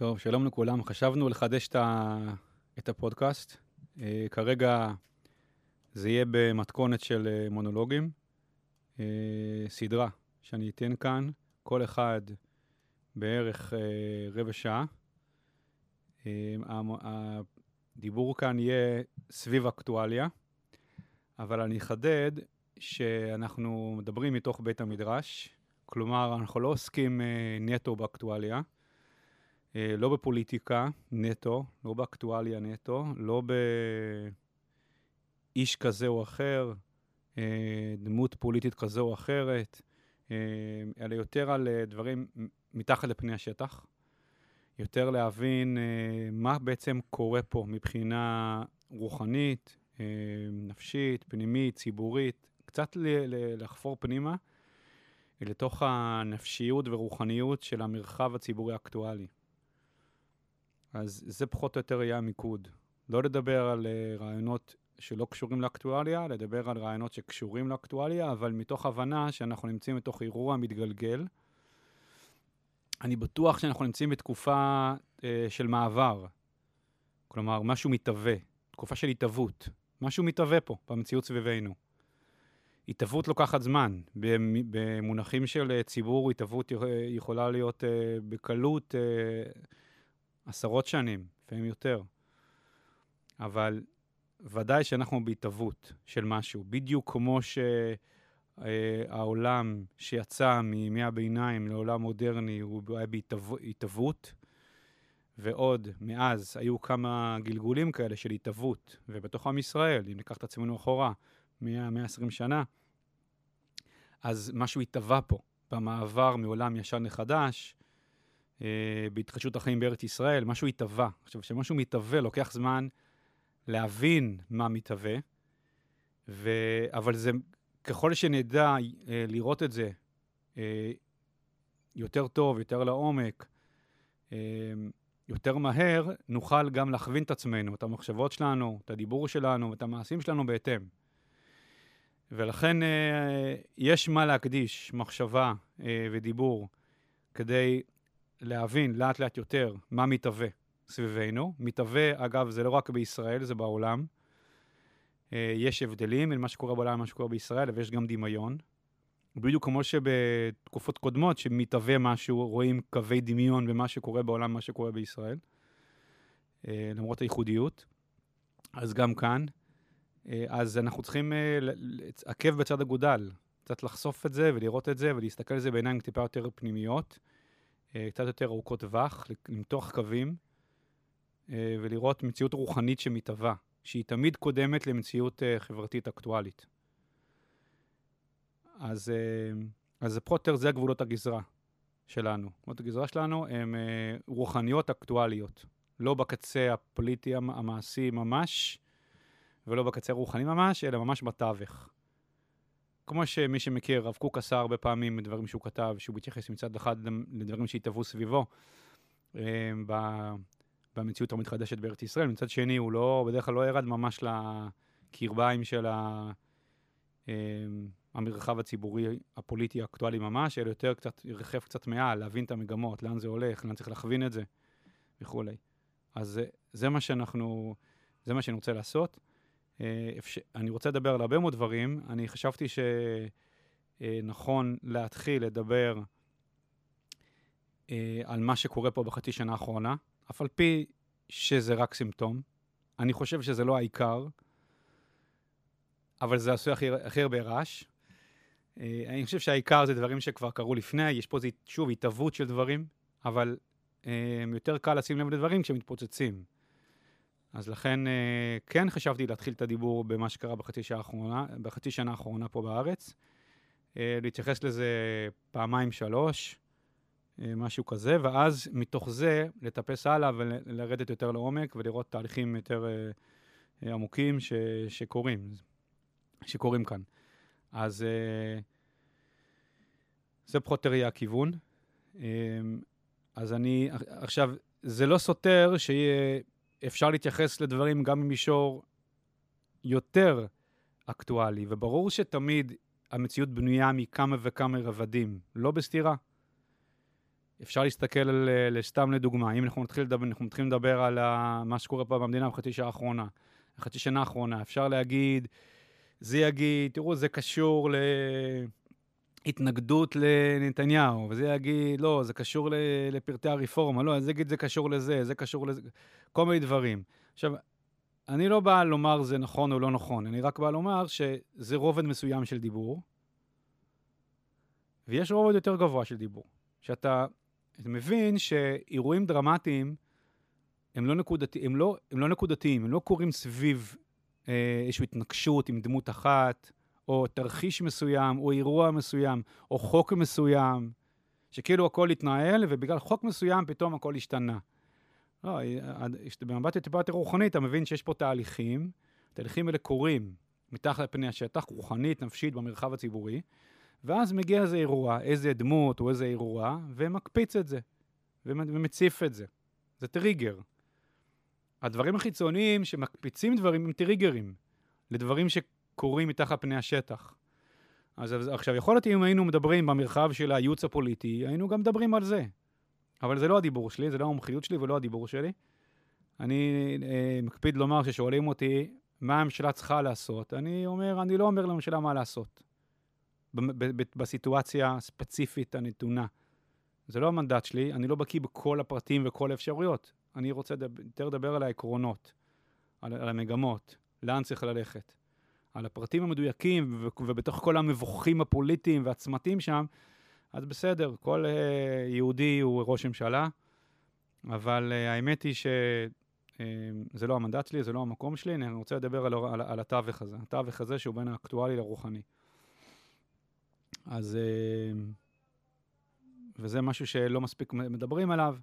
טוב, שלום לכולם. חשבנו לחדש את הפודקאסט. כרגע זה יהיה במתכונת של מונולוגים. סדרה שאני אתן כאן, כל אחד בערך רבע שעה. הדיבור כאן יהיה סביב אקטואליה, אבל אני אחדד שאנחנו מדברים מתוך בית המדרש, כלומר אנחנו לא עוסקים נטו באקטואליה, לא בפוליטיקה נטו, לא באקטואליה נטו, לא באיש כזה או אחר, דמות פוליטית כזה או אחרת, אלא יותר על דברים מתחת לפני השטח, יותר להבין מה בעצם קורה פה מבחינה רוחנית, נפשית, פנימית, ציבורית, קצת לחפור פנימה לתוך הנפשיות ורוחניות של המרחב הציבורי האקטואלי. אז זה פחות או יותר יהיה המיקוד. לא לדבר על רעיונות שלא קשורים לאקטואליה, לדבר על רעיונות שקשורים לאקטואליה, אבל מתוך הבנה שאנחנו נמצאים בתוך אירוע מתגלגל. אני בטוח שאנחנו נמצאים בתקופה של מעבר. כלומר, משהו מתהווה, תקופה של התהוות. משהו מתהווה פה, במציאות סביבנו. התהוות לוקחת זמן. במונחים של ציבור, התהוות יכולה להיות בקלות עשרות שנים, לפעמים יותר. אבל ודאי שאנחנו בהתהוות של משהו. בדיוק כמו שהעולם שיצא מימי הביניים לעולם מודרני הוא היה בהתהוות, ועוד מאז היו כמה גלגולים כאלה של התהוות, ובתוך עם ישראל, אם ניקח את עצמנו אחורה, 120 שנה, אז משהו התהווה פה, במעבר מעולם ישן לחדש, בהתחדשות החיים בארץ ישראל, משהו התהווה. עכשיו, כשמשהו מתהווה, לוקח זמן להבין מה מתהווה, אבל זה, ככל שנדע לראות את זה יותר טוב, יותר לעומק, יותר מהר, נוכל גם להכווין את עצמנו, את המחשבות שלנו, את הדיבור שלנו, את המעשים שלנו בהתאם. ולכן יש מה להקדיש מחשבה ודיבור כדי להבין לאט לאט יותר מה מתהווה סביבנו. מתהווה, אגב, זה לא רק בישראל, זה בעולם. יש הבדלים בין מה שקורה בעולם למה שקורה בישראל, ויש גם דמיון. בדיוק כמו שבתקופות קודמות שמתהווה משהו, רואים קווי דמיון במה שקורה בעולם, מה שקורה בישראל, למרות הייחודיות. אז גם כאן. אז אנחנו צריכים להתעכב בצד אגודל, קצת לחשוף את זה ולראות את זה ולהסתכל על זה בעיניים טיפה יותר פנימיות, קצת יותר ארוכות טווח, למתוח קווים, ולראות מציאות רוחנית שמתהווה, שהיא תמיד קודמת למציאות חברתית אקטואלית. אז הפרוטר זה הגבולות הגזרה שלנו. גבולות הגזרה שלנו הן רוחניות אקטואליות, לא בקצה הפוליטי המעשי ממש, ולא בקצה רוחני ממש, אלא ממש בתווך. כמו שמי שמכיר, רב קוק עשה הרבה פעמים מדברים שהוא כתב, שהוא מתייחס מצד אחד לדברים שהתהוו סביבו, במציאות המתחדשת בארץ ישראל. מצד שני, הוא לא, בדרך כלל לא ירד ממש לקרביים של המרחב הציבורי הפוליטי האקטואלי ממש, אלא יותר קצת, ירחב קצת מעל, להבין את המגמות, לאן זה הולך, לאן צריך להכווין את זה, וכו'. אז זה מה שאני רוצה לעשות. אני רוצה לדבר על הרבה מאוד דברים. אני חשבתי שנכון להתחיל לדבר על מה שקורה פה בחצי שנה האחרונה, אף על פי שזה רק סימפטום. אני חושב שזה לא העיקר, אבל זה עשוי הכי הרבה רעש. אני חושב שהעיקר זה דברים שכבר קרו לפני, יש פה שוב התהוות של דברים, אבל יותר קל לשים לב לדברים כשמתפוצצים. אז לכן כן חשבתי להתחיל את הדיבור במה שקרה בחצי שנה האחרונה פה בארץ, להתייחס לזה פעמיים שלוש, משהו כזה, ואז מתוך זה לטפס הלאה ולרדת יותר לעומק ולראות תהליכים יותר עמוקים שקורים כאן. אז זה פחות תראה הכיוון. אז אני, עכשיו, זה לא סותר שיהיה, אפשר להתייחס לדברים גם במישור יותר אקטואלי, וברור שתמיד המציאות בנויה מכמה וכמה רבדים, לא בסתירה. אפשר להסתכל לסתם לדוגמה, אם אנחנו מתחילים לדבר על מה שקורה פה במדינה בחצי שנה האחרונה, אפשר להגיד, זה יגיד, תראו, זה קשור להתנגדות לנתניהו, וזה יגיד, לא, זה קשור לפרטי הרפורמה, לא, זה יגיד, זה קשור לזה, זה קשור לזה, כל מיני דברים. עכשיו, אני לא בא לומר זה נכון או לא נכון, אני רק בא לומר שזה רובד מסוים של דיבור, ויש רובד יותר גבוה של דיבור, שאתה מבין שאירועים דרמטיים הם לא נקודתיים, הם לא קורים סביב איזושהי התנגשות עם דמות אחת, או תרחיש מסוים, או אירוע מסוים, או חוק מסוים, שכאילו הכל התנהל, ובגלל חוק מסוים פתאום הכל השתנה. לא, במבט טיפה יותר רוחנית, אתה מבין שיש פה תהליכים, התהליכים האלה קורים מתחת לפני השטח, רוחנית, נפשית, במרחב הציבורי, ואז מגיע איזה אירוע, איזה דמות או איזה אירוע, ומקפיץ את זה, ומציף את זה. זה טריגר. הדברים החיצוניים שמקפיצים דברים הם טריגרים, לדברים שקורים מתחת פני השטח. אז עכשיו, יכול להיות אם היינו מדברים במרחב של הייעוץ הפוליטי, היינו גם מדברים על זה. אבל זה לא הדיבור שלי, זה לא המומחיות שלי ולא הדיבור שלי. אני מקפיד לומר ששואלים אותי מה הממשלה צריכה לעשות. אני לא אומר לממשלה מה לעשות. בסיטואציה הספציפית הנתונה. זה לא המנדט שלי, אני לא בקיא בכל הפרטים וכל האפשרויות. אני רוצה יותר לדבר על העקרונות, על המגמות, לאן צריך ללכת. על הפרטים המדויקים ובתוך כל המבוכים הפוליטיים והצמתים שם, אז בסדר, כל יהודי הוא ראש ממשלה, אבל האמת היא שזה לא המנדט שלי, זה לא המקום שלי, אני רוצה לדבר על התווך הזה. התווך הזה שהוא בין האקטואלי לרוחני. אז, וזה משהו שלא מספיק מדברים עליו,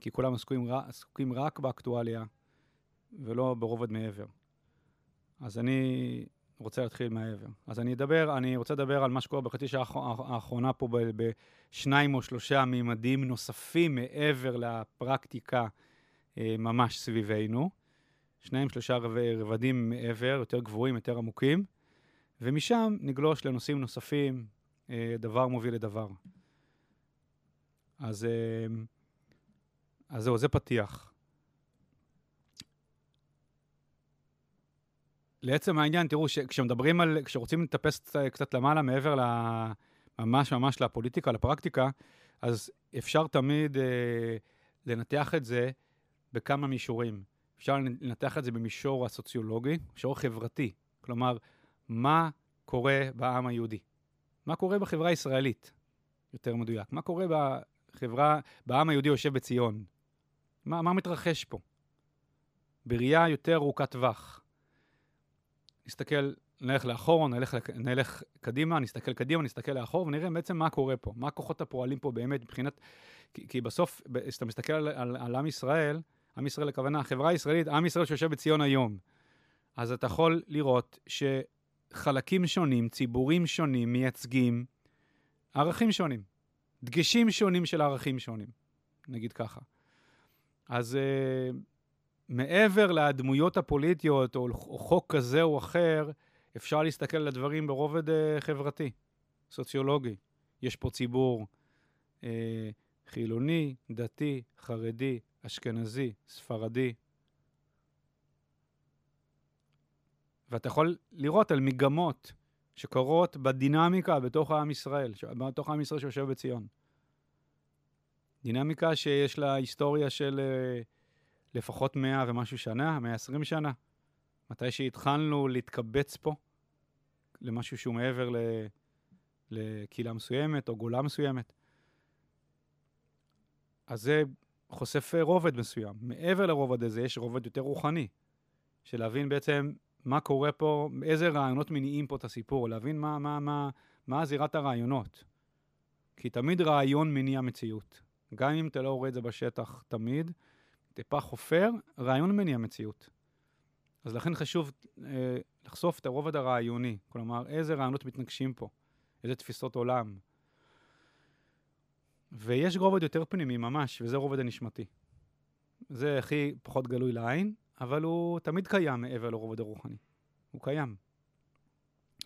כי כולם עסוקים רק באקטואליה, ולא ברובד מעבר. אז אני רוצה להתחיל מהעבר. אז אני רוצה לדבר על מה שקורה בחצי שעה האחרונה פה, בשניים או שלושה מימדים נוספים מעבר לפרקטיקה ממש סביבנו. שניים, שלושה רבדים מעבר, יותר גבוהים, יותר עמוקים. ומשם נגלוש לנושאים נוספים, דבר מוביל לדבר. אז זהו, זה פתיח. לעצם העניין, תראו, כשרוצים לטפס קצת למעלה, מעבר ממש לפוליטיקה, לפרקטיקה, אז אפשר תמיד לנתח את זה בכמה מישורים. אפשר לנתח את זה במישור הסוציולוגי, מישור חברתי. כלומר, מה קורה בעם היהודי? מה קורה בחברה הישראלית? יותר מדויק. מה קורה בעם היהודי יושב בציון? מה מתרחש פה? בראייה יותר ארוכת טווח. נסתכל, נלך לאחור, נלך קדימה, נסתכל לאחור, ונראה בעצם מה קורה פה. מה הכוחות הפועלים פה באמת מבחינת... כי בסוף, כשאתה מסתכל על עם ישראל, עם ישראל הכוונה, החברה הישראלית, עם ישראל שיושב בציון היום. אז אתה יכול לראות חלקים שונים, ציבורים שונים, מייצגים ערכים שונים, דגשים שונים של ערכים שונים, נגיד ככה. אז מעבר לדמויות הפוליטיות או חוק כזה או אחר, אפשר להסתכל על הדברים ברובד חברתי, סוציולוגי. יש פה ציבור חילוני, דתי, חרדי, אשכנזי, ספרדי, ואתה יכול לראות על מגמות שקורות בדינמיקה בתוך העם ישראל, בתוך העם ישראל שיושב בציון. דינמיקה שיש לה היסטוריה של לפחות 100 ומשהו שנה, 120 שנה. מתי שהתחלנו להתקבץ פה למשהו שהוא מעבר לקהילה מסוימת או גולה מסוימת. אז זה חושף רובד מסוים. מעבר לרובד הזה יש רובד יותר רוחני, של להבין בעצם מה קורה פה, איזה רעיונות מניעים פה את הסיפור, להבין מה זירת הרעיונות. כי תמיד רעיון מניע מציאות. גם אם אתה לא רואה את זה בשטח תמיד, טיפה חופר, רעיון מניע מציאות. אז לכן חשוב לחשוף את הרובד הרעיוני, כלומר, איזה רעיונות מתנגשים פה, איזה תפיסות עולם. ויש רובד יותר פנימי ממש, וזה רובד הנשמתי. זה הכי פחות גלוי לעין, אבל הוא תמיד קיים מעבר לרובד הרוחני. הוא קיים.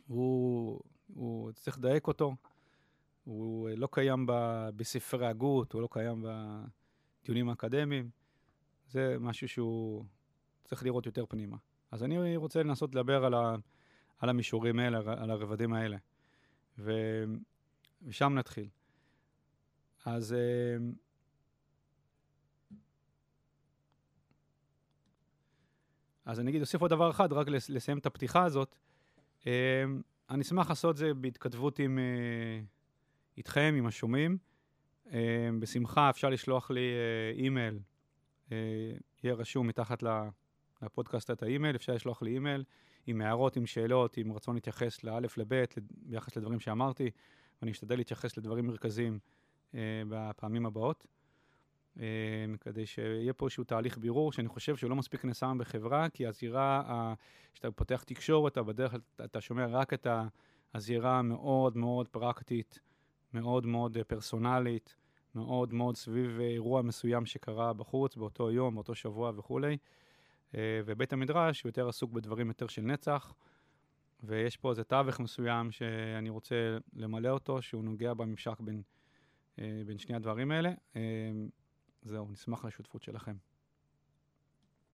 הוא צריך לדייק אותו, הוא לא קיים בספרי הגות, הוא לא קיים בדיונים האקדמיים. זה משהו שהוא צריך לראות יותר פנימה. אז אני רוצה לנסות לדבר על המישורים האלה, על הרבדים האלה. ושם נתחיל. אז אני אגיד, אוסיף עוד דבר אחד, רק לסיים את הפתיחה הזאת. אני אשמח לעשות זה בהתכתבות עם איתכם, עם השומעים. בשמחה אפשר לשלוח לי אימייל. יהיה רשום מתחת לפודקאסט את האימייל, אפשר לשלוח לי אימייל עם הערות, עם שאלות, עם רצון להתייחס לאלף לבית, ביחס לדברים שאמרתי, ואני אשתדל להתייחס לדברים מרכזיים בפעמים הבאות. כדי שיהיה פה איזשהו תהליך בירור, שאני חושב שהוא לא מספיק נסעם בחברה, כי הזירה, שאתה פותח תקשורת, בדרך כלל אתה שומע רק את הזירה מאוד מאוד פרקטית, מאוד מאוד פרסונלית, מאוד מאוד סביב אירוע מסוים שקרה בחוץ, באותו יום, באותו שבוע וכו'. ובית המדרש יותר עסוק בדברים יותר של נצח, ויש פה איזה תווך מסוים שאני רוצה למלא אותו, שהוא נוגע בממשק בין שני הדברים האלה. זהו, נשמח לשותפות שלכם.